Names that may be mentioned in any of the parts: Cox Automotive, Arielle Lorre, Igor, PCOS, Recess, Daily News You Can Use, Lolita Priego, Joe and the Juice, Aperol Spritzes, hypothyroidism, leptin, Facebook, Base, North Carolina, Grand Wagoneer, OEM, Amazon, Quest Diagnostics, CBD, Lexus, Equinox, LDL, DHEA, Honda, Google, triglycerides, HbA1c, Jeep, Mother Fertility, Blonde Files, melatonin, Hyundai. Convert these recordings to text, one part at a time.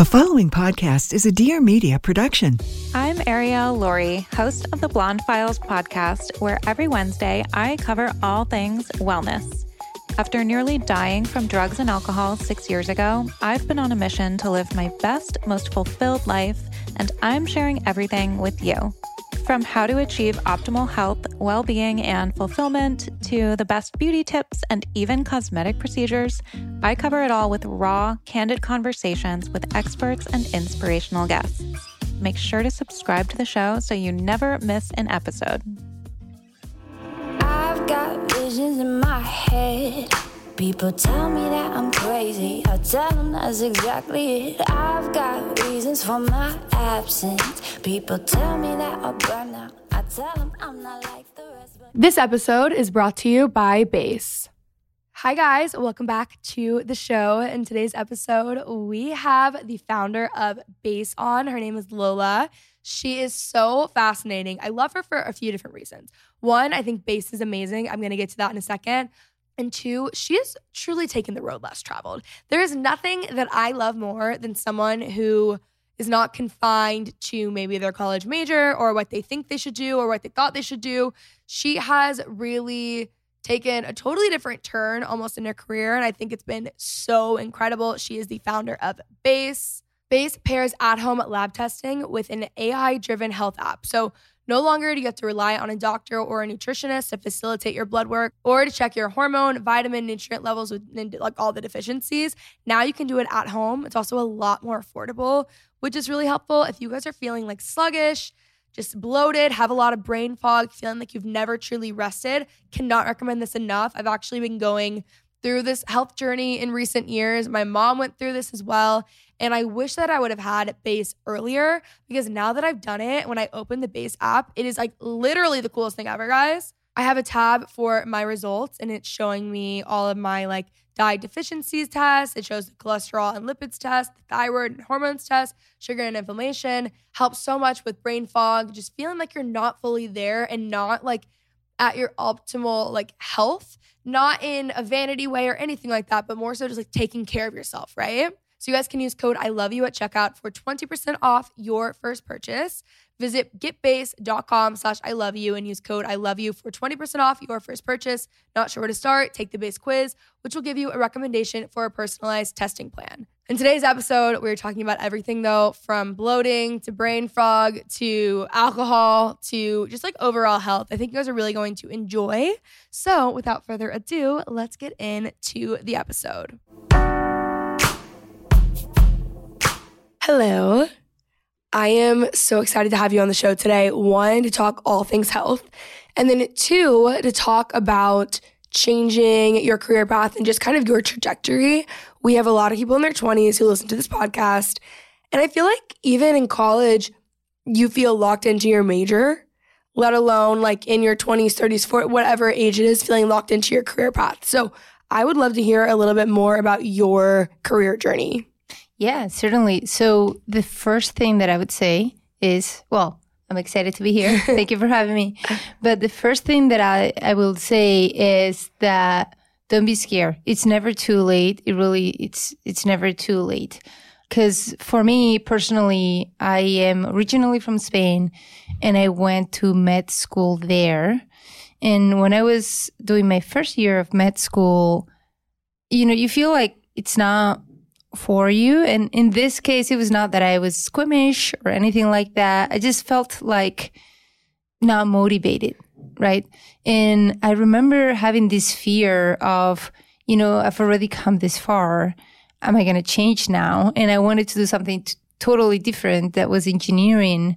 The following podcast is a Dear Media production. I'm Arielle Lorre, host of the Blonde Files podcast, where every Wednesday I cover all things wellness. After nearly dying from drugs and alcohol 6 years ago, I've been on a mission to live my best, most fulfilled life, and I'm sharing everything with you. From how to achieve optimal health, well-being, and fulfillment to the best beauty tips and even cosmetic procedures, I cover it all with raw, candid conversations with experts and inspirational guests. Make sure to subscribe to the show so you never miss an episode. I've got visions in my head. People tell me that I'm crazy. I tell them that's exactly it. I've got reasons for my absence. People tell me that I'll burn out. I tell them I'm not like the rest. This episode is brought to you by Base. Hi guys, welcome back to the show. In today's episode, we have the founder of Base on. Her name is Lola. She is so fascinating. I love her for a few different reasons. One, I think Base is amazing. I'm going to get to that in a second. And two, she has truly taken the road less traveled. There is nothing that I love more than someone who is not confined to maybe their college major or what they think they should do or what they thought they should do. She has really taken a totally different turn almost in her career, and I think it's been so incredible. She is the founder of Base. Base pairs at-home lab testing with an AI-driven health app. So no longer do you have to rely on a doctor or a nutritionist to facilitate your blood work or to check your hormone, vitamin, nutrient levels, and like all the deficiencies. Now you can do it at home. It's also a lot more affordable, which is really helpful. If you guys are feeling like sluggish, just bloated, have a lot of brain fog, feeling like you've never truly rested, cannot recommend this enough. I've actually been going through this health journey in recent years. My mom went through this as well. And I wish that I would have had Base earlier, because now that I've done it, when I open the Base app, it is like literally the coolest thing ever, guys. I have a tab for my results and it's showing me all of my like diet deficiencies tests. It shows the cholesterol and lipids test, the thyroid and hormones test, sugar and inflammation. Helps so much with brain fog, just feeling like you're not fully there and not like at your optimal like health, not in a vanity way or anything like that, but more so just like taking care of yourself, right? So you guys can use code I love you at checkout for 20% off your first purchase. Visit getbase.com/I love you and use code I love you for 20% off your first purchase. Not sure where to start? Take the Base quiz, which will give you a recommendation for a personalized testing plan. In today's episode, we're talking about everything though, from bloating to brain fog to alcohol to just like overall health. I think you guys are really going to enjoy. So without further ado, let's get into the episode. Hello. I am so excited to have you on the show today. One, to talk all things health. And then two, to talk about changing your career path and just kind of your trajectory. We have a lot of people in their 20s who listen to this podcast. And I feel like even in college, you feel locked into your major, let alone like in your 20s, 30s, 40s, whatever age it is, feeling locked into your career path. So I would love to hear a little bit more about your career journey. Yeah, certainly. So the first thing that I would say is, well, I'm excited to be here. Thank you for having me. But the first thing that I will say is that don't be scared. It's never too late. It's never too late. Because for me personally, I am originally from Spain and I went to med school there. And when I was doing my first year of med school, you know, you feel like it's not for you. And in this case, it was not that I was squeamish or anything like that. I just felt like not motivated, right? And I remember having this fear of, you know, I've already come this far. Am I going to change now? And I wanted to do something totally different that was engineering.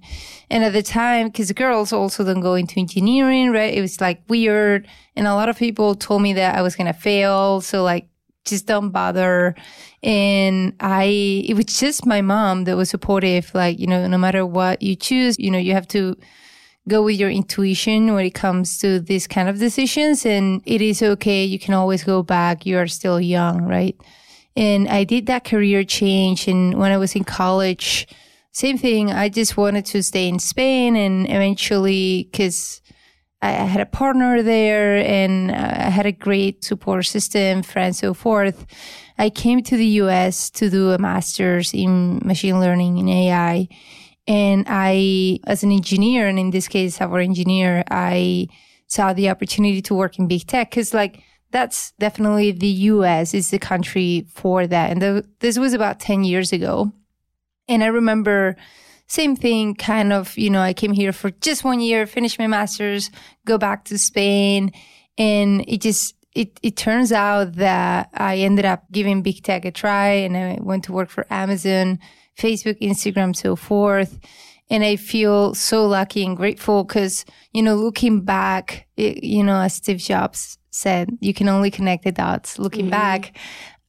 And at the time, because girls also don't go into engineering, right? It was like weird. And a lot of people told me that I was going to fail. So like, just don't bother. And it was just my mom that was supportive. Like, you know, no matter what you choose, you know, you have to go with your intuition when it comes to these kind of decisions. And it is okay. You can always go back. You are still young, right? And I did that career change. And when I was in college, same thing. I just wanted to stay in Spain, and eventually, because I had a partner there and I had a great support system, friends, so forth. I came to the U.S. to do a master's in machine learning in AI. And I, as an engineer, and in this case, software engineer, I saw the opportunity to work in big tech because, like, that's definitely the U.S. is the country for that. And this was about 10 years ago. And I remember same thing, kind of, you know, I came here for just 1 year, finish my master's, go back to Spain. And it just, it turns out that I ended up giving big tech a try, and I went to work for Amazon, Facebook, Instagram, so forth. And I feel so lucky and grateful because, you know, looking back, it, you know, as Steve Jobs said, you can only connect the dots. Looking back,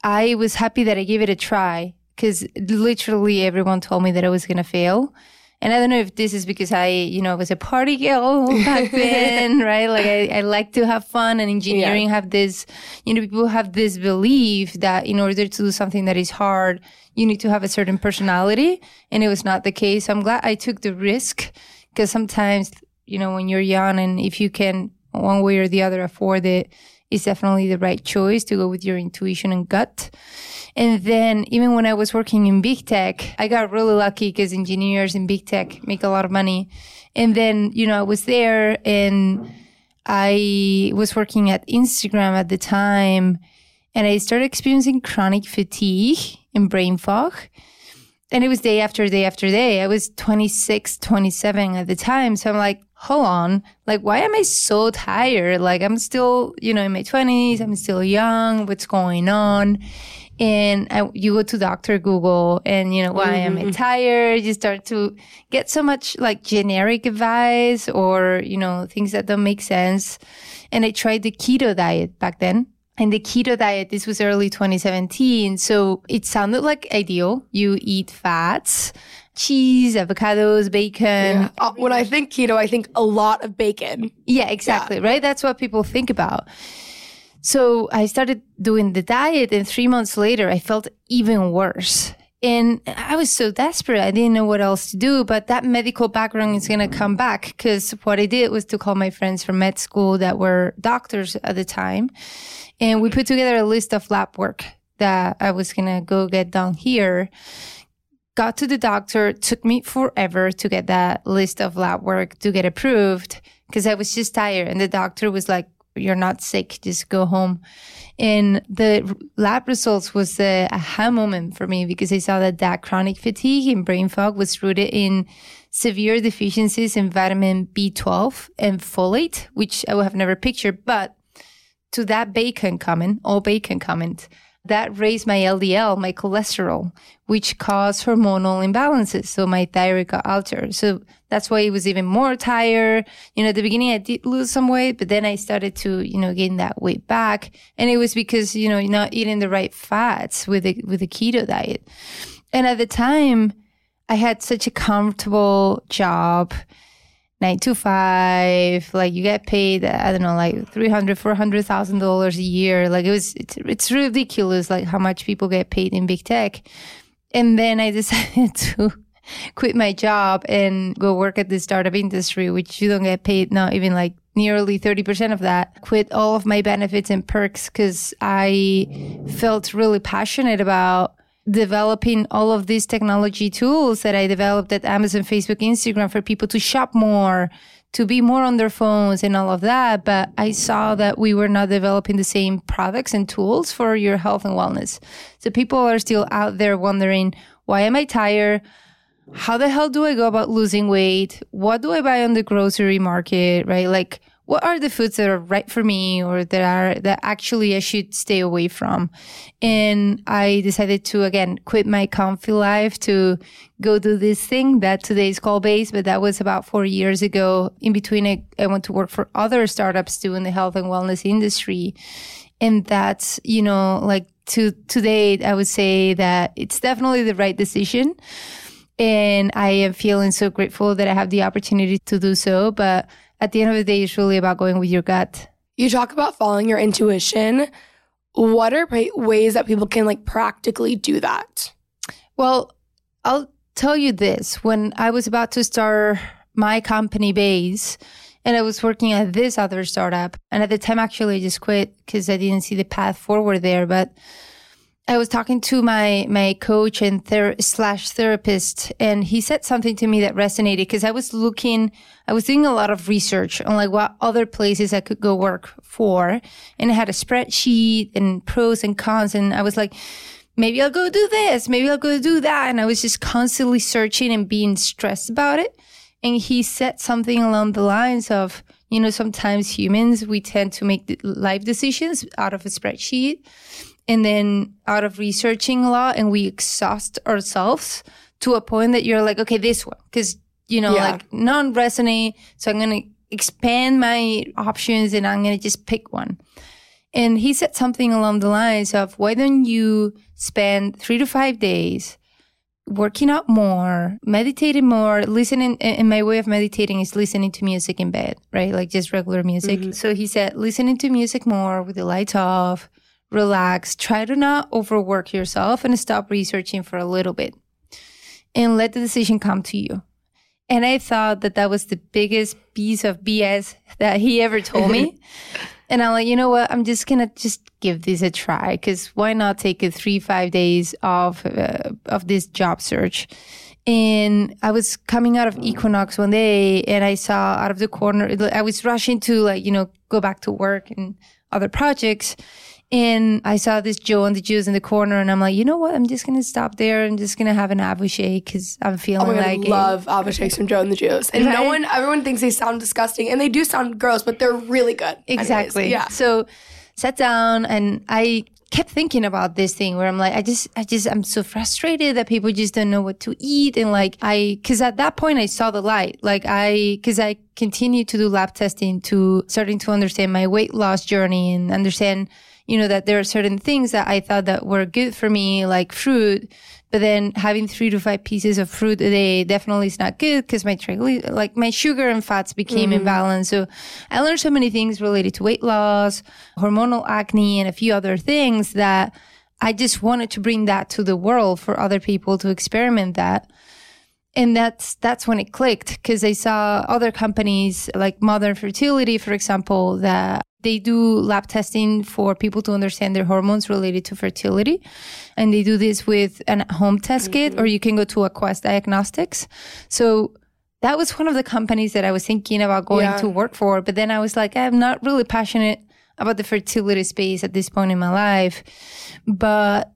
I was happy that I gave it a try because literally everyone told me that I was going to fail. And I don't know if this is because I, you know, was a party girl back then, right? Like I like to have fun, and engineering have this, you know, people have this belief that in order to do something that is hard, you need to have a certain personality. And it was not the case. I'm glad I took the risk because sometimes, you know, when you're young and if you can one way or the other afford it, it's definitely the right choice to go with your intuition and gut. And then even when I was working in big tech, I got really lucky because engineers in big tech make a lot of money. And then, you know, I was there and I was working at Instagram at the time, and I started experiencing chronic fatigue and brain fog. And it was day after day after day. I was 26, 27 at the time. So I'm like, hold on, like, why am I so tired? Like, I'm still, you know, in my 20s, I'm still young, what's going on? And you go to Dr. Google and, you know, why am I tired? You start to get so much like generic advice or, you know, things that don't make sense. And I tried the keto diet back then. And the keto diet, this was early 2017. So it sounded like ideal. You eat fats, cheese, avocados, bacon. Yeah. When I think keto, I think a lot of bacon. Yeah, exactly. Yeah. Right? That's what people think about. So I started doing the diet, and 3 months later, I felt even worse. And I was so desperate. I didn't know what else to do, but that medical background is going to come back because what I did was to call my friends from med school that were doctors at the time. And we put together a list of lab work that I was going to go get done here. Got to the doctor. Took me forever to get that list of lab work to get approved because I was just tired. And the doctor was like, you're not sick, just go home. And the lab results was the aha moment for me because I saw that chronic fatigue and brain fog was rooted in severe deficiencies in vitamin B12 and folate, which I would have never pictured. But to that bacon comment, all bacon comment, that raised my LDL, my cholesterol, which caused hormonal imbalances. So my thyroid got altered. So that's why it was even more tired. You know, at the beginning, I did lose some weight, but then I started to, you know, gain that weight back. And it was because, you know, you're not eating the right fats with a keto diet. And at the time, I had such a comfortable job, 9 to 5, like you get paid, I don't know, like $300,000, $400,000 a year. Like it's ridiculous, like how much people get paid in big tech. And then I decided to quit my job and go work at the startup industry, which you don't get paid, not even like nearly 30% of that. Quit all of my benefits and perks because I felt really passionate about developing all of these technology tools that I developed at Amazon, Facebook, Instagram for people to shop more, to be more on their phones and all of that. But I saw that we were not developing the same products and tools for your health and wellness. So people are still out there wondering, why am I tired? How the hell do I go about losing weight? What do I buy on the grocery market, right? Like, what are the foods that are right for me or that actually I should stay away from? And I decided to, again, quit my comfy life to go do this thing that today is called Base, but that was about 4 years ago. In between, I went to work for other startups too in the health and wellness industry. And that's, you know, like today, I would say that it's definitely the right decision. And I am feeling so grateful that I have the opportunity to do so. But at the end of the day, it's really about going with your gut. You talk about following your intuition. What are ways that people can like practically do that? Well, I'll tell you this. When I was about to start my company Base, and I was working at this other startup, and at the time, actually, I just quit because I didn't see the path forward there. But I was talking to my coach and therapist, and he said something to me that resonated because I was doing a lot of research on like what other places I could go work for. And I had a spreadsheet and pros and cons. And I was like, maybe I'll go do this. Maybe I'll go do that. And I was just constantly searching and being stressed about it. And he said something along the lines of, you know, sometimes humans, we tend to make life decisions out of a spreadsheet. And then out of researching a lot, and we exhaust ourselves to a point that you're like, okay, this one, because, you know, like none resonate. So I'm going to expand my options and I'm going to just pick one. And he said something along the lines of, why don't you spend 3 to 5 days working out more, meditating more, listening. And my way of meditating is listening to music in bed, right? Like just regular music. Mm-hmm. So he said, listening to music more with the lights off. Relax, try to not overwork yourself and stop researching for a little bit and let the decision come to you. And I thought that was the biggest piece of BS that he ever told me. And I'm like, you know what? I'm just going to just give this a try because why not take a 3-5 days of this job search? And I was coming out of Equinox one day and I saw out of the corner, I was rushing to like, you know, go back to work and other projects. And I saw this Joe and the Juice in the corner, and I'm like, you know what? I'm just going to stop there. I'm just going to have an avocado because I'm feeling like it. I love avocados from Joe and the Juice. And everyone thinks they sound disgusting, and they do sound gross, but they're really good. Exactly. Anyways, yeah. So sat down, and I kept thinking about this thing where I'm like, I'm so frustrated that people just don't know what to eat. And like, because at that point I saw the light, because I continued to do lab testing to starting to understand my weight loss journey and understand, you know, that there are certain things that I thought that were good for me, like fruit, but then having 3 to 5 pieces of fruit a day definitely is not good because my my sugar and fats became imbalanced. So I learned so many things related to weight loss, hormonal acne, and a few other things that I just wanted to bring that to the world for other people to experiment that. And that's when it clicked because I saw other companies like Mother Fertility, for example, that they do lab testing for people to understand their hormones related to fertility. And they do this with an at-home test kit, or you can go to a Quest Diagnostics. So that was one of the companies that I was thinking about going to work for. But then I was like, I'm not really passionate about the fertility space at this point in my life. But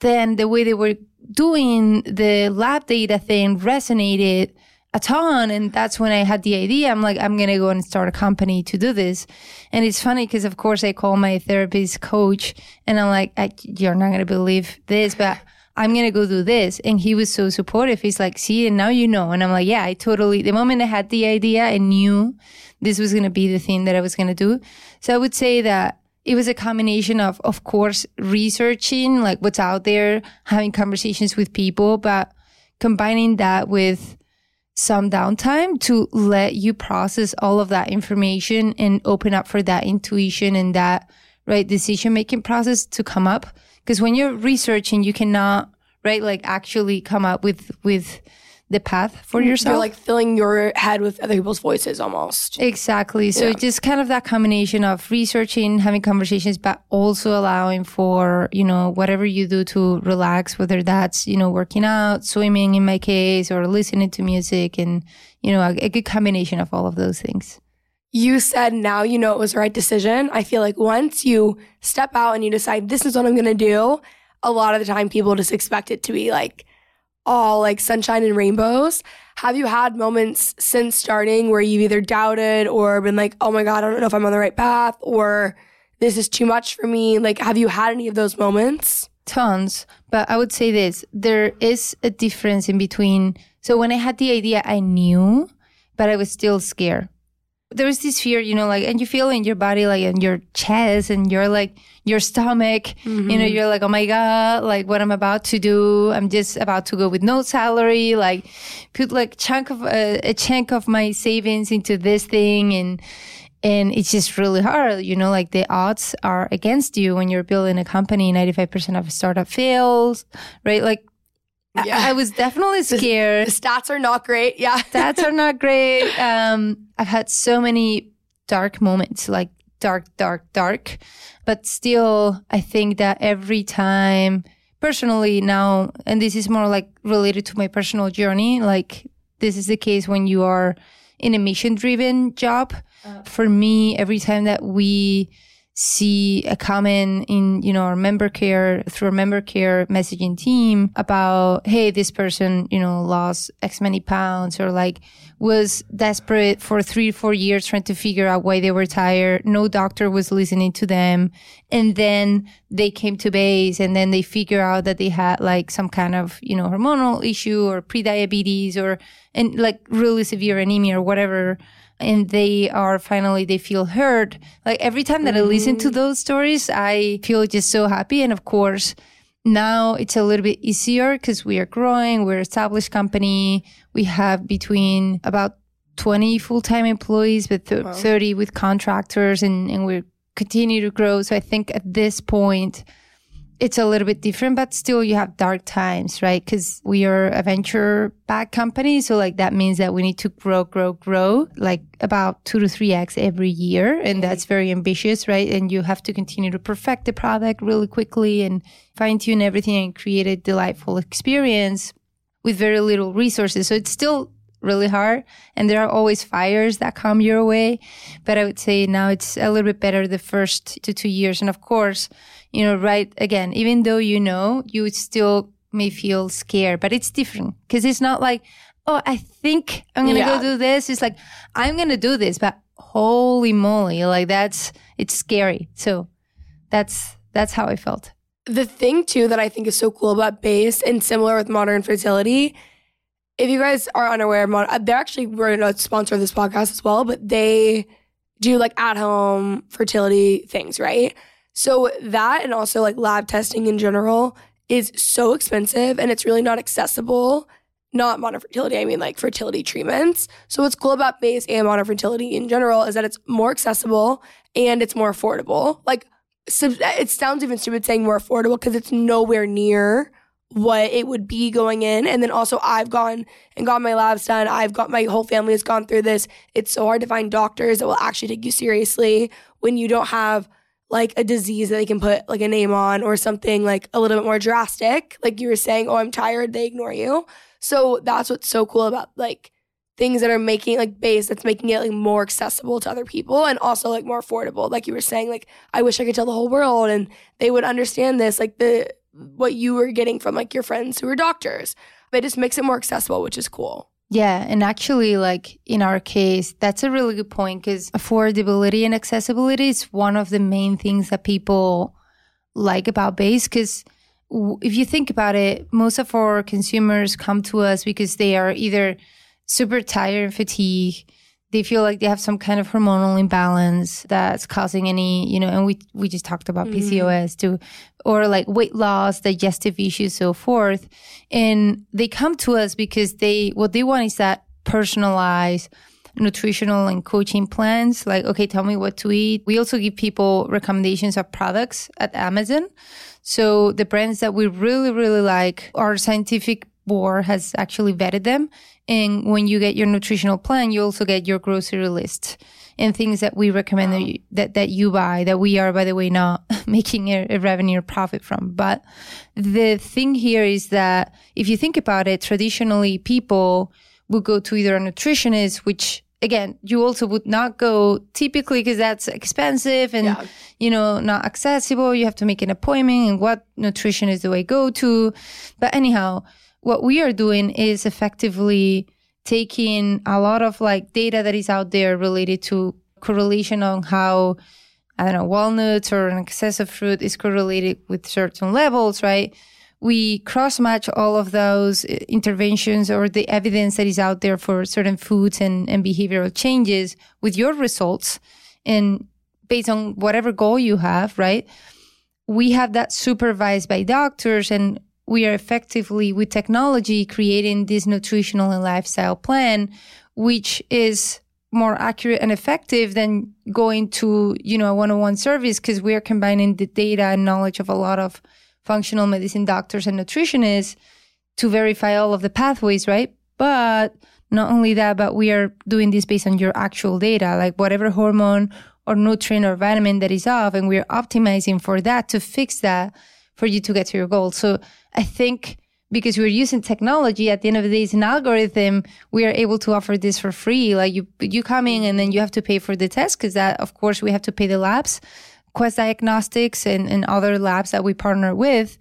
then the way they were doing the lab data thing resonated a ton. And that's when I had the idea. I'm like, I'm going to go and start a company to do this. And it's funny because, of course, I call my therapist coach and I'm like, you're not going to believe this, but I'm going to go do this. And he was so supportive. He's like, see, and now you know. And I'm like, yeah, I totally, the moment I had the idea, I knew this was going to be the thing that I was going to do. So I would say that it was a combination of course, researching like what's out there, having conversations with people, but combining that with some downtime to let you process all of that information and open up for that intuition and that right decision-making process to come up. Because when you're researching, you cannot actually come up with the path for yourself. You're like filling your head with other people's voices almost. Exactly. So just kind of that combination of researching, having conversations, but also allowing for, you know, whatever you do to relax, whether that's, you know, working out, swimming in my case, or listening to music and, you know, a good combination of all of those things. You said now you know it was the right decision. I feel like once you step out and you decide this is what I'm going to do, a lot of the time people just expect it to be like, all like sunshine and rainbows. Have you had moments since starting where you've either doubted or been like, oh my God, I don't know if I'm on the right path or this is too much for me? Like, have you had any of those moments? Tons. But I would say this, there is a difference in between. So when I had the idea, I knew, but I was still scared. There was this fear, you know, like, and you feel in your body, like in your chest and you're like your stomach, you know, you're like, oh my God, like what I'm about to do. I'm just about to go with no salary, like put like a chunk of my savings into this thing. And it's just really hard, you know, like the odds are against you when you're building a company. 95% of a startup fails, right? Like, yeah. I was definitely scared. The stats are not great. Yeah. Stats are not great. I've had so many dark moments, like dark. But still, I think that every time, personally now, and this is more like related to my personal journey, like this is the case when you are in a mission-driven job. For me, every time that we see a comment in, you know, our member care, through our member care messaging team about, hey, this person, you know, lost X many pounds, or like was desperate for 3-4 years trying to figure out why they were tired. No doctor was listening to them. And then they came to Base and then they figure out that they had like some kind of, you know, hormonal issue or prediabetes or, and like really severe anemia or whatever. And they are finally, they feel heard. Like every time that I listen to those stories, I feel just so happy. And of course, now it's a little bit easier because we are growing, we're an established company. We have between about 20 full-time employees, but 30 with contractors, and we continue to grow. So I think at this point, it's a little bit different, but still you have dark times, right? Because we are a venture-backed company. So like that means that we need to grow, like about 2 to 3x every year. And that's very ambitious, right? And you have to continue to perfect the product really quickly and fine-tune everything and create a delightful experience with very little resources. So it's still really hard. And there are always fires that come your way. But I would say now it's a little bit better the first 2 years. And of course, you know, right, again, even though you know, you still may feel scared, but it's different because it's not like, oh, I think I'm going to go do this. It's like, I'm going to do this, but holy moly, like it's scary. So that's how I felt. The thing too that I think is so cool about Base, and similar with Modern Fertility, if you guys are unaware, they actually were a sponsor of this podcast as well, but they do like at-home fertility things, right? So that, and also like lab testing in general, is so expensive and it's really not accessible. Not Modern Fertility, I mean like fertility treatments. So what's cool about Base and Modern Fertility in general is that it's more accessible and it's more affordable. Like, it sounds even stupid saying more affordable because it's nowhere near what it would be going in. And then also I've gone and got my labs done. I've got, my whole family has gone through this. It's so hard to find doctors that will actually take you seriously when you don't have like a disease that they can put like a name on, or something like a little bit more drastic. Like you were saying, oh, I'm tired, they ignore you. So that's what's so cool about like things that are making like Base, that's making it like more accessible to other people and also like more affordable. Like you were saying, like I wish I could tell the whole world and they would understand this, like what you were getting from like your friends who are doctors. But it just makes it more accessible, which is cool. Yeah. And actually, like in our case, that's a really good point, because affordability and accessibility is one of the main things that people like about Base. Because if you think about it, most of our consumers come to us because they are either super tired and fatigued, they feel like they have some kind of hormonal imbalance that's causing any, you know, and we just talked about PCOS too, or like weight loss, digestive issues, so forth. And they come to us because what they want is that personalized nutritional and coaching plans. Like, okay, tell me what to eat. We also give people recommendations of products at Amazon. So the brands that we really, really like, our scientific board has actually vetted them. And when you get your nutritional plan, you also get your grocery list and things that we recommend that you buy, that we are, by the way, not making a revenue or profit from. But the thing here is that if you think about it, traditionally people would go to either a nutritionist, which again, you also would not go typically because that's expensive and, you know, not accessible. You have to make an appointment, and what nutritionist do I go to? But anyhow, what we are doing is effectively taking a lot of like data that is out there related to correlation on how, I don't know, walnuts or an excess of fruit is correlated with certain levels, right? We cross-match all of those interventions or the evidence that is out there for certain foods and behavioral changes with your results, and based on whatever goal you have, right? We have that supervised by doctors, and we are effectively, with technology, creating this nutritional and lifestyle plan, which is more accurate and effective than going to, you know, a one-on-one service, because we are combining the data and knowledge of a lot of functional medicine doctors and nutritionists to verify all of the pathways, right? But not only that, but we are doing this based on your actual data, like whatever hormone or nutrient or vitamin that is off, and we're optimizing for that to fix that for you to get to your goal. So I think because we're using technology, at the end of the day, it's an algorithm, we are able to offer this for free. Like you come in and then you have to pay for the test because that, of course, we have to pay the labs, Quest Diagnostics and other labs that we partner with.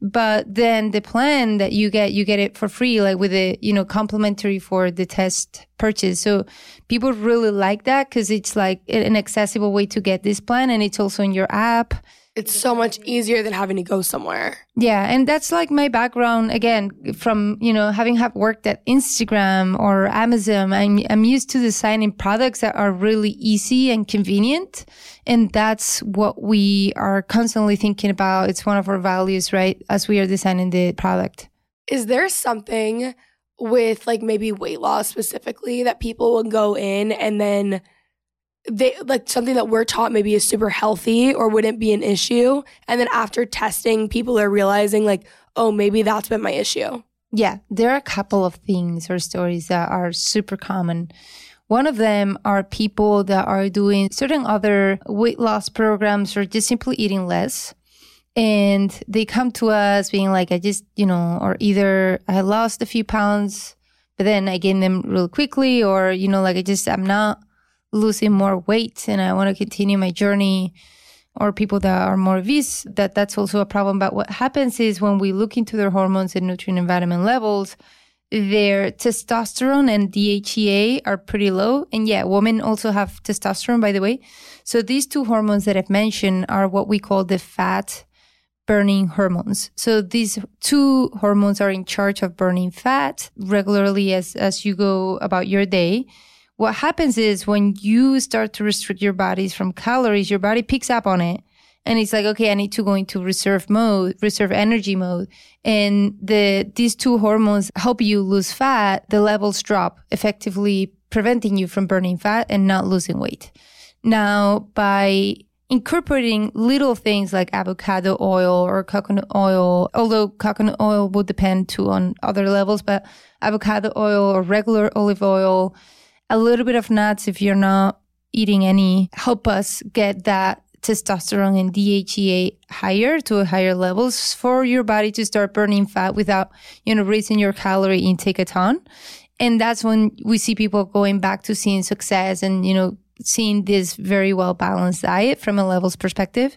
But then the plan that you get it for free, like with a, complimentary for the test purchase. So people really like that because it's like an accessible way to get this plan. And it's also in your app. It's so much easier than having to go somewhere. Yeah. And that's like my background, again, from, having worked at Instagram or Amazon. I'm used to designing products that are really easy and convenient. And that's what we are constantly thinking about. It's one of our values, right? As we are designing the product. Is there something with like maybe weight loss specifically that people will go in and then they like something that we're taught maybe is super healthy or wouldn't be an issue, and then after testing people are realizing like, oh, maybe that's been my issue? Yeah, there are a couple of things or stories that are super common. One of them are people that are doing certain other weight loss programs or just simply eating less, and they come to us being like, I just or either I lost a few pounds but then I gained them real quickly, or I'm not losing more weight and I want to continue my journey. Or people that are more obese, that's also a problem. But what happens is when we look into their hormones and nutrient and vitamin levels, their testosterone and DHEA are pretty low. And yeah, women also have testosterone, by the way. So these two hormones that I've mentioned are what we call the fat burning hormones. So these two hormones are in charge of burning fat regularly as you go about your day. What happens is when you start to restrict your body from calories, your body picks up on it and it's like, okay, I need to go into reserve energy mode. And these two hormones help you lose fat. The levels drop, effectively preventing you from burning fat and not losing weight. Now, by incorporating little things like avocado oil or coconut oil, although coconut oil will depend too on other levels, but avocado oil or regular olive oil, a little bit of nuts, if you're not eating any, help us get that testosterone and DHEA higher to higher levels for your body to start burning fat without, raising your calorie intake a ton. And that's when we see people going back to seeing success and, seeing this very well-balanced diet from a levels perspective.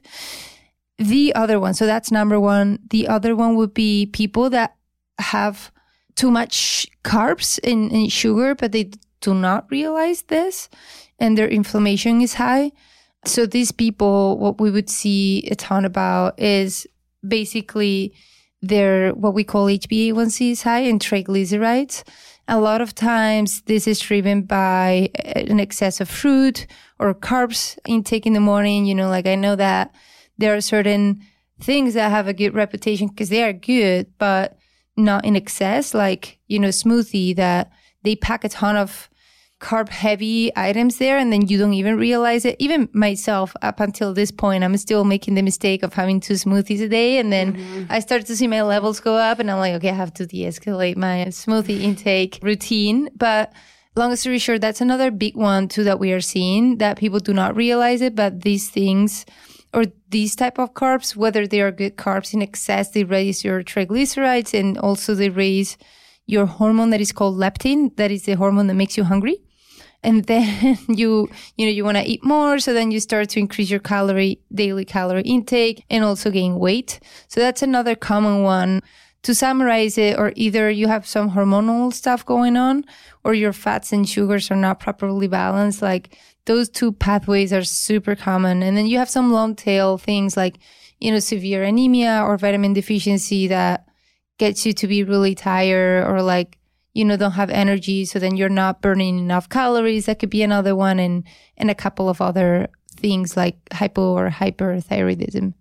The other one, so that's number one. The other one would be people that have too much carbs and sugar, but they do not realize this and their inflammation is high. So these people, what we would see a ton about is basically their, what we call HbA1c is high and triglycerides. A lot of times this is driven by an excess of fruit or carbs intake in the morning. I know that there are certain things that have a good reputation because they are good, but not in excess, like, smoothie that they pack a ton of carb-heavy items there, and then you don't even realize it. Even myself, up until this point, I'm still making the mistake of having 2 smoothies a day, and then I start to see my levels go up, and I'm like, okay, I have to de-escalate my smoothie intake routine. But long story short, that's another big one, too, that we are seeing, that people do not realize it, but these things or these type of carbs, whether they are good carbs in excess, they raise your triglycerides, and also they raise your hormone that is called leptin, that is the hormone that makes you hungry. And then you want to eat more. So then you start to increase your daily calorie intake and also gain weight. So that's another common one. To summarize it, or either you have some hormonal stuff going on or your fats and sugars are not properly balanced. Like those two pathways are super common. And then you have some long tail things like, severe anemia or vitamin deficiency that gets you to be really tired or don't have energy. So then you're not burning enough calories. That could be another one, and a couple of other things like hypo or hyperthyroidism.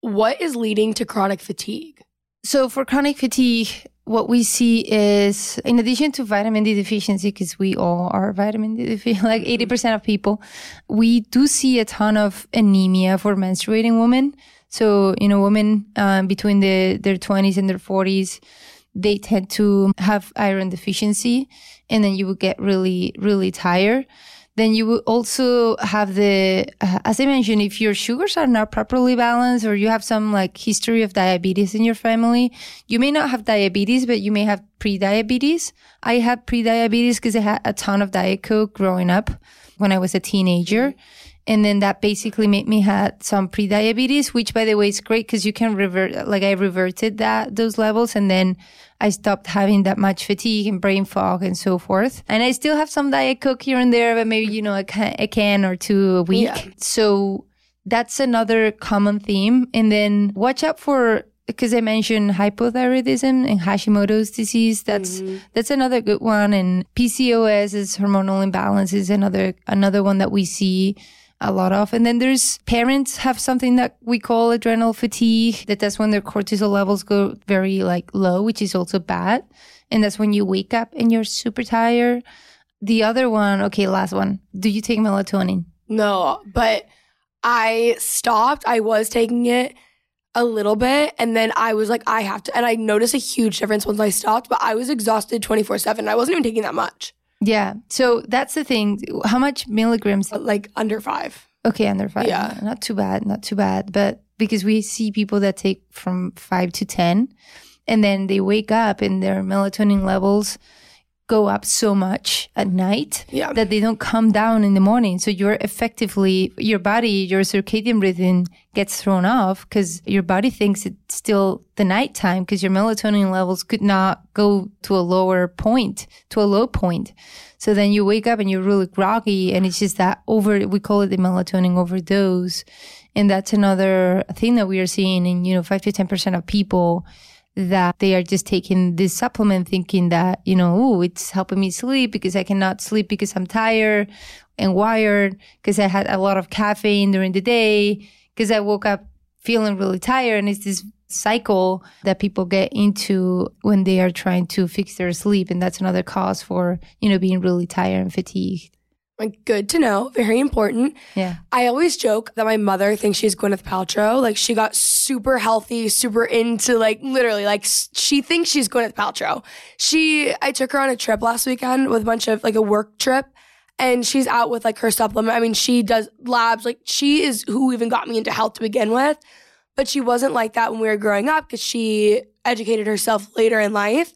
What is leading to chronic fatigue? So for chronic fatigue, what we see is, in addition to vitamin D deficiency, because we all are vitamin D deficient, like 80% of people, we do see a ton of anemia for menstruating women. So, women between their 20s and their 40s, they tend to have iron deficiency, and then you would get really, really tired. Then you will also have the, as I mentioned, if your sugars are not properly balanced or you have some like history of diabetes in your family, you may not have diabetes, but you may have pre-diabetes. I had pre-diabetes because I had a ton of Diet Coke growing up when I was a teenager. And then that basically made me have some pre-diabetes, which by the way, is great because you can revert, like I reverted that, those levels. And then I stopped having that much fatigue and brain fog and so forth. And I still have some Diet Coke here and there, but maybe, you know, a can or two a week. Yeah. So that's another common theme. And then watch out for, because I mentioned hypothyroidism and Hashimoto's disease. That's another good one. And PCOS is hormonal imbalance is another one that we see a lot of. And then there's parents have something that we call adrenal fatigue. That's when their cortisol levels go very like low, which is also bad. And that's when you wake up and you're super tired. The other one, okay, last one. Do you take melatonin? No, but I stopped. I was taking it a little bit. And then I was like, I have to. And I noticed a huge difference once I stopped, but I was exhausted 24/7. I wasn't even taking that much. Yeah. So that's the thing. How much milligrams? Like under 5. Okay, under 5. Yeah. Not too bad. But because we see people that take from 5 to 10 and then they wake up and their melatonin levels go up so much at night that they don't come down in the morning. So you're effectively, your body, your circadian rhythm gets thrown off because your body thinks it's still the nighttime because your melatonin levels could not go to a low point. So then you wake up and you're really groggy and it's just that we call it the melatonin overdose. And that's another thing that we are seeing in, 5 to 10% of people that they are just taking this supplement thinking that, it's helping me sleep because I cannot sleep because I'm tired and wired because I had a lot of caffeine during the day because I woke up feeling really tired. And it's this cycle that people get into when they are trying to fix their sleep. And that's another cause for, being really tired and fatigued. Good to know. Very important. Yeah. I always joke that my mother thinks she's Gwyneth Paltrow. Like she got super healthy, super into literally she thinks she's Gwyneth Paltrow. I took her on a trip last weekend with a bunch of a work trip and she's out with her supplement. I mean, she does labs. She is who even got me into health to begin with, but she wasn't like that when we were growing up because she educated herself later in life.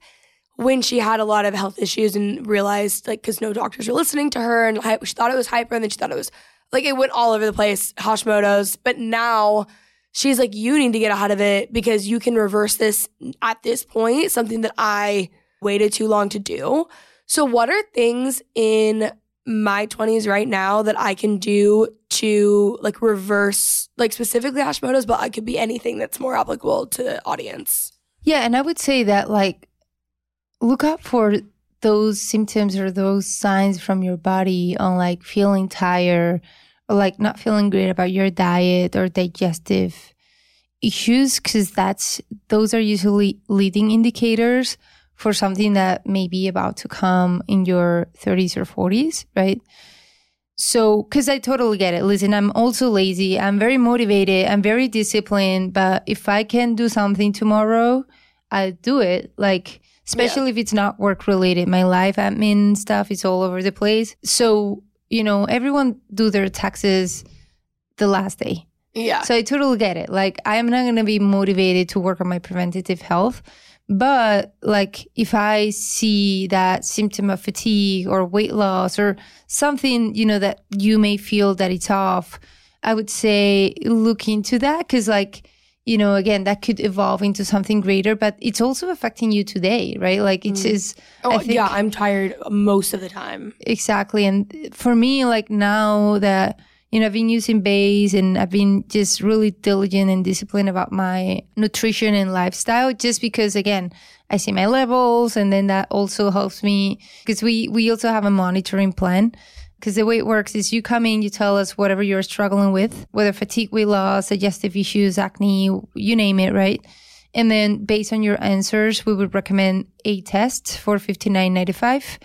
When she had a lot of health issues and realized, because no doctors were listening to her, and she thought it was hyper, and then she thought it was, it went all over the place, Hashimoto's. But now she's like, you need to get out of it because you can reverse this at this point, something that I waited too long to do. So what are things in my 20s right now that I can do to reverse, specifically Hashimoto's, but it could be anything that's more applicable to the audience? Yeah, and I would say that, look out for those symptoms or those signs from your body on feeling tired or not feeling great about your diet or digestive issues because those are usually leading indicators for something that may be about to come in your 30s or 40s, right? So, because I totally get it. Listen, I'm also lazy. I'm very motivated. I'm very disciplined. But if I can do something tomorrow, I'll do it. Especially if it's not work-related. My life admin stuff is all over the place. So, everyone do their taxes the last day. Yeah. So I totally get it. I'm not going to be motivated to work on my preventative health. But, if I see that symptom of fatigue or weight loss or something, that you may feel that it's off, I would say look into that because, again, that could evolve into something greater, but it's also affecting you today, right? It is. Oh, I think, yeah, I'm tired most of the time. Exactly. And for me, now that, I've been using Base and I've been just really diligent and disciplined about my nutrition and lifestyle just because, again, I see my levels and then that also helps me because we also have a monitoring plan. Because the way it works is you come in, you tell us whatever you're struggling with, whether fatigue, weight loss, digestive issues, acne, you name it, right? And then based on your answers, we would recommend a test for $59.95.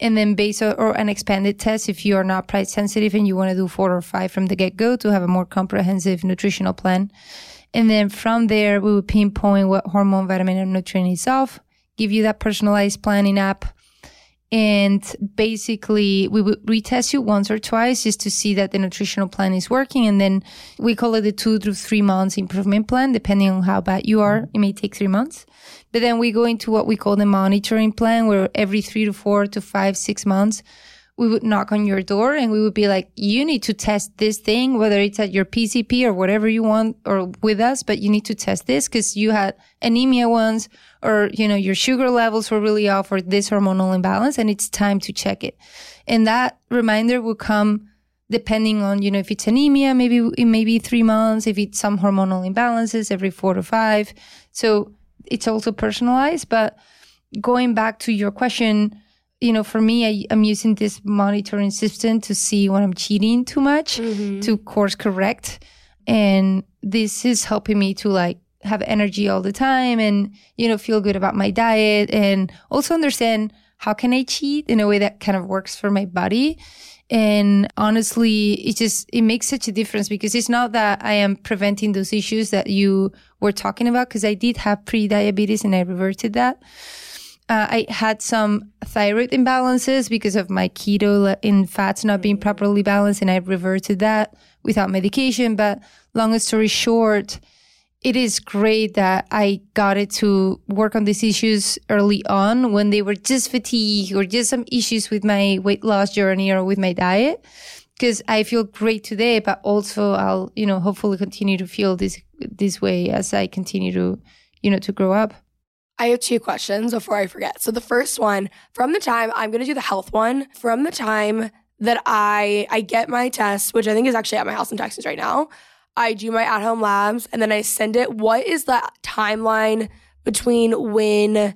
And then or an expanded test if you are not price sensitive and you want to do 4 or 5 from the get-go to have a more comprehensive nutritional plan. And then from there, we would pinpoint what hormone, vitamin, and nutrient is off, give you that personalized planning app. And basically, we would retest you once or twice just to see that the nutritional plan is working. And then we call it the 2 to 3 months improvement plan, depending on how bad you are. It may take 3 months. But then we go into what we call the monitoring plan, where every 3 to 4 to 5, 6 months, we would knock on your door and we would be like, you need to test this thing, whether it's at your PCP or whatever you want or with us, but you need to test this because you had anemia once, or, you know, your sugar levels were really off, or this hormonal imbalance, and it's time to check it. And that reminder will come depending on, you know, if it's anemia, maybe it may be 3 months, if it's some hormonal imbalances, every 4 to 5. So it's also personalized. But going back to your question, you know, for me, I'm using this monitoring system to see when I'm cheating too much, mm-hmm. to course correct. And this is helping me to like have energy all the time and, you know, feel good about my diet, and also understand how can I cheat in a way that kind of works for my body. And honestly, it makes such a difference, because it's not that I am preventing those issues that you were talking about, because I did have pre-diabetes and I reverted that. I had some thyroid imbalances because of my keto and fats not being properly balanced, and I reverted that without medication. But long story short, it is great that I got it to work on these issues early on when they were just fatigue or just some issues with my weight loss journey or with my diet, because I feel great today, but also I'll, you know, hopefully continue to feel this way as I continue to, you know, to grow up. I have 2 questions before I forget. So the first one, I'm going to do the health one. From the time that I get my test, which I think is actually at my house in Texas right now, I do my at-home labs and then I send it. What is the timeline between when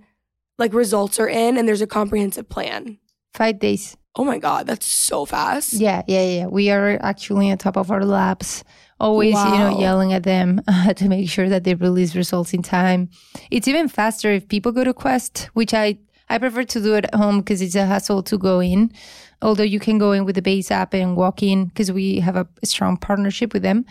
like results are in and there's a comprehensive plan? 5 days. Oh my God, that's so fast. Yeah. We are actually on top of our labs. Always, wow. You know, yelling at them to make sure that they release results in time. It's even faster if people go to Quest, which I prefer to do at home because it's a hassle to go in. Although you can go in with the Base app and walk in because we have a strong partnership with them.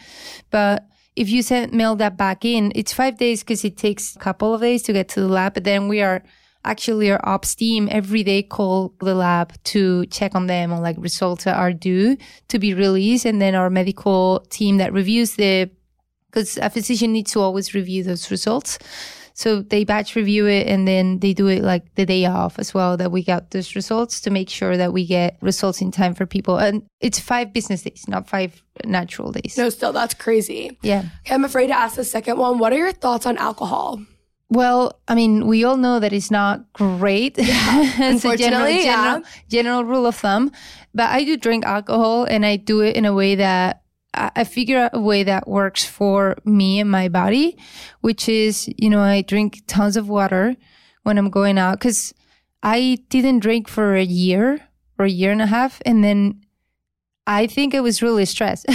But if you mail that back in, it's 5 days because it takes a couple of days to get to the lab. But then we are actually, our ops team every day call the lab to check on them on like results that are due to be released. And then our medical team that reviews because a physician needs to always review those results. So they batch review it, and then they do it like the day off as well, that we got those results, to make sure that we get results in time for people. And it's 5 business days, not 5 natural days. No, still, that's crazy. Yeah. Okay, I'm afraid to ask the second one. What are your thoughts on alcohol? Well, I mean, we all know that it's not great. Yeah, unfortunately, general rule of thumb. But I do drink alcohol, and I do it in a way that I figure out a way that works for me and my body, which is, you know, I drink tons of water when I'm going out, because I didn't drink for a year or a year and a half. And then I think I was really stressed.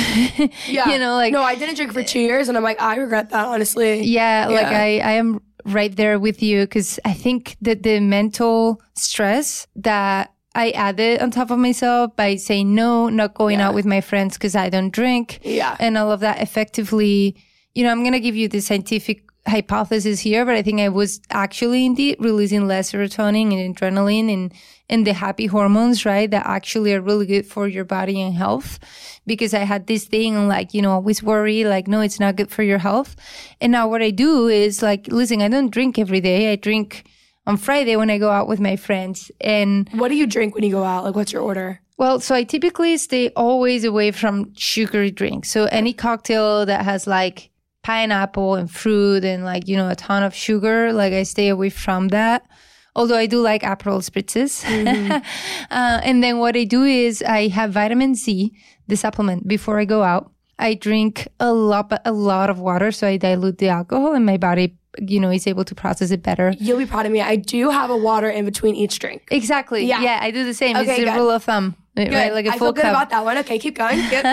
Yeah. You know, like, no, I didn't drink for 2 years. And I'm like, I regret that, honestly. Yeah. Like I am right there with you, because I think that the mental stress that I added on top of myself by saying no, not going out with my friends because I don't drink, and all of that, effectively, you know, I'm going to give you the scientific hypothesis here, but I think I was actually indeed releasing less serotonin and adrenaline and the happy hormones, right, that actually are really good for your body and health, because I had this thing like, you know, always worry, like, no, it's not good for your health. And now what I do is like, listen, I don't drink every day. I drink on Friday when I go out with my friends. And what do you drink when you go out? Like, what's your order? Well, so I typically stay always away from sugary drinks. So any cocktail that has like pineapple and fruit and like, you know, a ton of sugar, like I stay away from that. Although I do like Aperol Spritzes. Mm-hmm. And then what I do is I have vitamin C, the supplement, before I go out. I drink a lot of water, so I dilute the alcohol and my body, you know, is able to process it better. You'll be proud of me. I do have a water in between each drink. Exactly. Yeah, I do the same. Okay, it's a rule of thumb. Good. Right? Like a full cup. I feel good about that one. Okay, keep going. Good.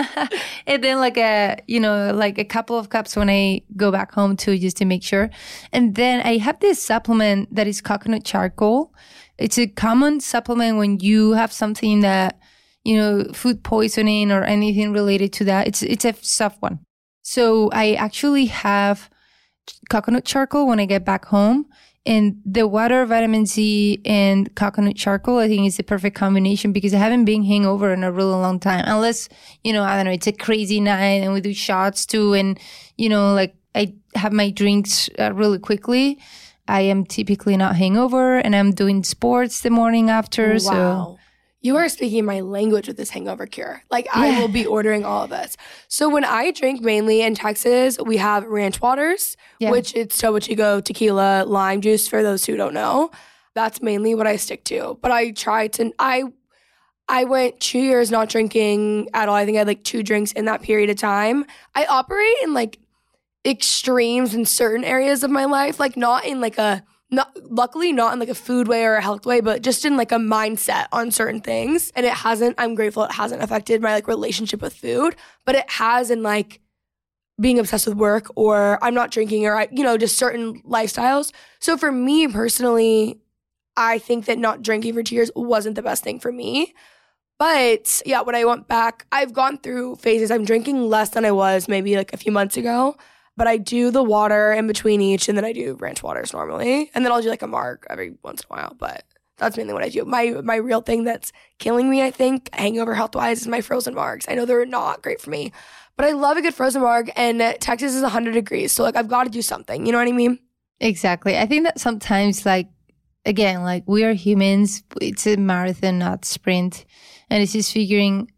And then like a couple of cups when I go back home too, just to make sure. And then I have this supplement that is coconut charcoal. It's a common supplement when you have something that, you know, food poisoning or anything related to that. It's a soft one. So I actually have coconut charcoal when I get back home, And the water, vitamin C, and coconut charcoal, I think is the perfect combination because I haven't been hangover in a really long time. Unless, you know, I don't know, it's a crazy night and we do shots too. And, you know, like I have my drinks really quickly. I am typically not hangover and I'm doing sports the morning after. Wow. So you are speaking my language with this hangover cure. Like, yeah. I will be ordering all of this. So when I drink, mainly in Texas, we have ranch waters, yeah, which it's Tobachico, tequila, lime juice, for those who don't know. That's mainly what I stick to. But I try to... I went 2 years not drinking at all. I think I had like 2 drinks in that period of time. I operate in like extremes in certain areas of my life. Like not in like a... Not, luckily, not in like a food way or a health way, but just in like a mindset on certain things. And it hasn't, I'm grateful it hasn't affected my like relationship with food, but it has in like being obsessed with work or I'm not drinking or, I, you know, just certain lifestyles. So for me personally, I think that not drinking for 2 years wasn't the best thing for me. But yeah, when I went back, I've gone through phases. I'm drinking less than I was maybe like a few months ago. But I do the water in between each, and then I do ranch waters normally. And then I'll do like a marg every once in a while. But that's mainly what I do. My real thing that's killing me, I think, hangover health-wise, is my frozen margs. I know they're not great for me. But I love a good frozen marg, and Texas is 100 degrees. So, like, I've got to do something. You know what I mean? Exactly. I think that sometimes, like, again, like, we are humans. It's a marathon, not sprint. And it's just figuring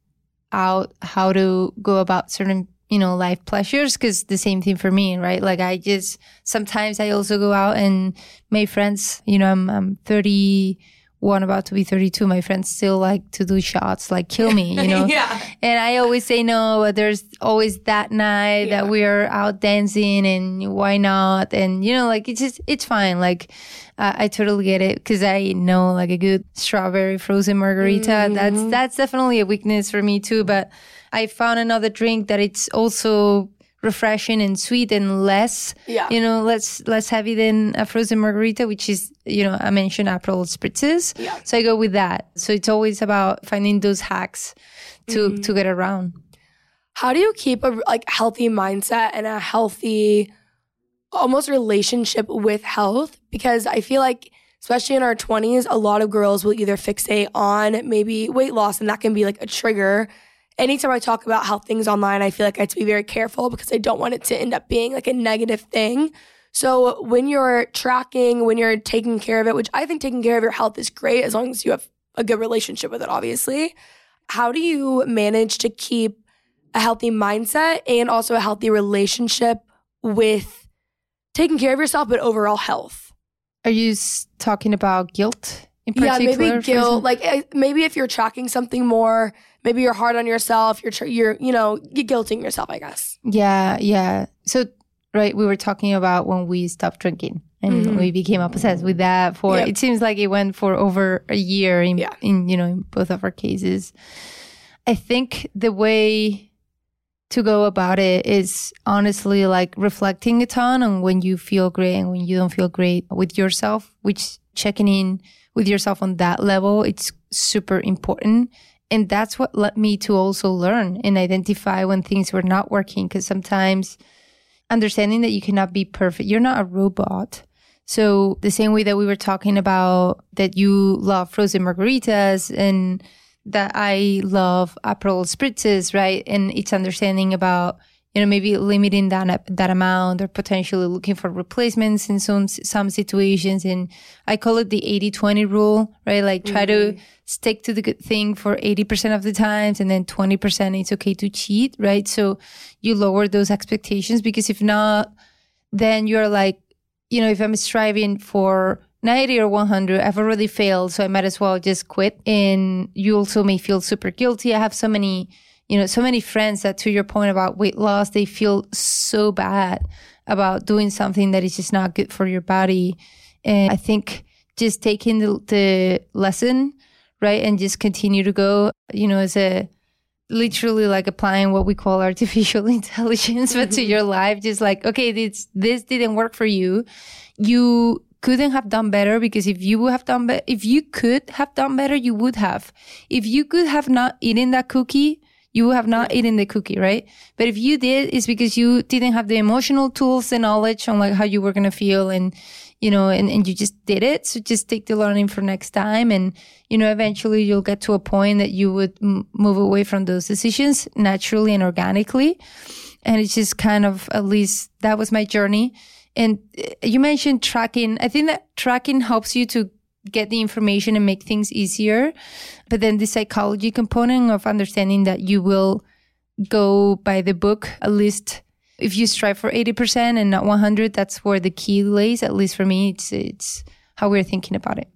out how to go about certain, you know, life pleasures, because the same thing for me, right? Like I just, sometimes I also go out and my friends, you know, I'm 31, about to be 32. My friends still like to do shots, like kill me, you know? Yeah. And I always say no, but there's always that night, yeah, that we are out dancing and why not? And, you know, like it's just, it's fine. Like I totally get it because I know like a good strawberry frozen margarita. Mm-hmm. That's definitely a weakness for me too, but I found another drink that it's also refreshing and sweet and less, yeah, you know, less heavy than a frozen margarita, which is, you know, I mentioned Aperol Spritzes. Yeah. So I go with that. So it's always about finding those hacks to get around. How do you keep a like healthy mindset and a healthy almost relationship with health? Because I feel like, especially in our 20s, a lot of girls will either fixate on maybe weight loss, and that can be like a trigger. Anytime I talk about health things online, I feel like I have to be very careful because I don't want it to end up being like a negative thing. So when you're tracking, when you're taking care of it, which I think taking care of your health is great as long as you have a good relationship with it, obviously. How do you manage to keep a healthy mindset and also a healthy relationship with taking care of yourself, but overall health? Are you talking about guilt? Yeah, maybe guilt. Like maybe if you're tracking something more, maybe you're hard on yourself. You're guilting yourself, I guess. Yeah. So right, we were talking about when we stopped drinking and we became obsessed with that for. Yep. It seems like it went for over a year in both of our cases. I think the way to go about it is honestly like reflecting a ton on when you feel great and when you don't feel great with yourself, which checking in with yourself on that level, it's super important. And that's what led me to also learn and identify when things were not working. Because sometimes understanding that you cannot be perfect, you're not a robot. So the same way that we were talking about that you love frozen margaritas and that I love Aperol Spritzes, right? And it's understanding about, you know, maybe limiting that amount or potentially looking for replacements in some situations. And I call it the 80-20 rule, right? Like try to stick to the good thing for 80% of the times, and then 20% it's okay to cheat, right? So you lower those expectations, because if not, then you're like, you know, if I'm striving for 90 or 100, I've already failed, so I might as well just quit. And you also may feel super guilty. I have so many friends that, to your point about weight loss, they feel so bad about doing something that is just not good for your body. And I think just taking the lesson, right, and just continue to go, you know, as a literally like applying what we call artificial intelligence, but to your life, just like, okay, this didn't work for you. You couldn't have done better, because if you could have done better, you would have. If you could have not eaten that cookie, you have not eaten the cookie, right? But if you did, it's because you didn't have the emotional tools and knowledge on like how you were going to feel. And you know, and you just did it. So just take the learning for next time. And, you know, eventually you'll get to a point that you would move away from those decisions naturally and organically. And it's just kind of, at least that was my journey. And you mentioned tracking. I think that tracking helps you to get the information and make things easier. But then the psychology component of understanding that you will go by the book, at least if you strive for 80% and not 100, that's where the key lays. At least for me, it's how we're thinking about it.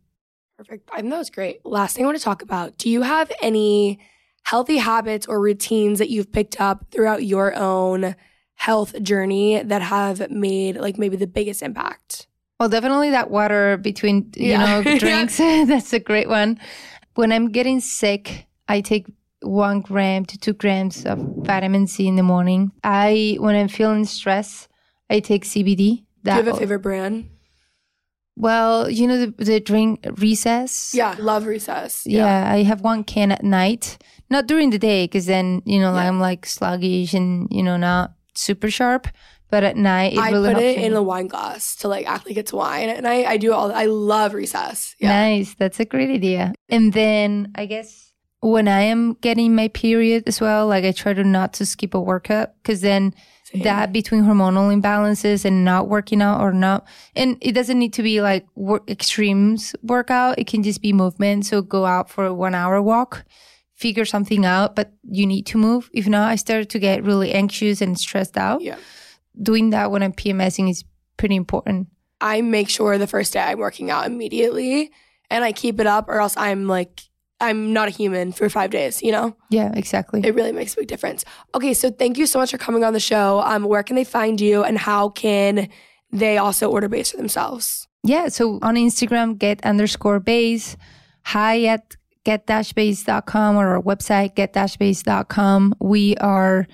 Perfect. I think that was great. Last thing I want to talk about, do you have any healthy habits or routines that you've picked up throughout your own health journey that have made like maybe the biggest impact? Well, definitely that water between, you know, drinks. That's a great one. When I'm getting sick, I take 1 gram to 2 grams of vitamin C in the morning. When I'm feeling stress, I take CBD. Do you have a favorite brand? Well, you know, the drink Recess. Yeah, love Recess. Yeah, I have 1 can at night. Not during the day because then, you know, I'm like sluggish and, you know, not super sharp. But at night, it really helps. I put it in a wine glass to like act like it's wine. And I do all that. I love Recess. Yeah. Nice. That's a great idea. And then I guess when I am getting my period as well, like I try to not to skip a workout because then that between hormonal imbalances and not working out or not. And it doesn't need to be like extremes workout. It can just be movement. So go out for a 1 hour walk. Figure something out, but you need to move. If not, I started to get really anxious and stressed out. Yeah. Doing that when I'm PMSing is pretty important. I make sure the first day I'm working out immediately and I keep it up or else I'm like, I'm not a human for 5 days, you know? Yeah, exactly. It really makes a big difference. Okay, so thank you so much for coming on the show. Where can they find you and how can they also order Base for themselves? Yeah, so on Instagram, get_Base, hi@get-base.com or our website, get-base.com. We are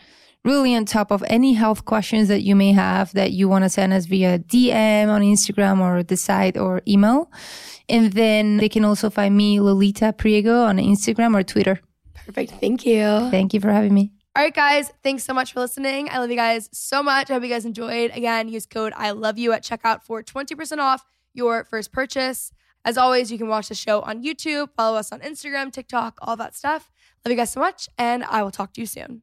really on top of any health questions that you may have that you want to send us via DM on Instagram or the site or email. And then they can also find me, Lolita Priego, on Instagram or Twitter. Perfect. Thank you. Thank you for having me. All right, guys. Thanks so much for listening. I love you guys so much. I hope you guys enjoyed. Again, use code I love you at checkout for 20% off your first purchase. As always, you can watch the show on YouTube, follow us on Instagram, TikTok, all that stuff. Love you guys so much, and I will talk to you soon.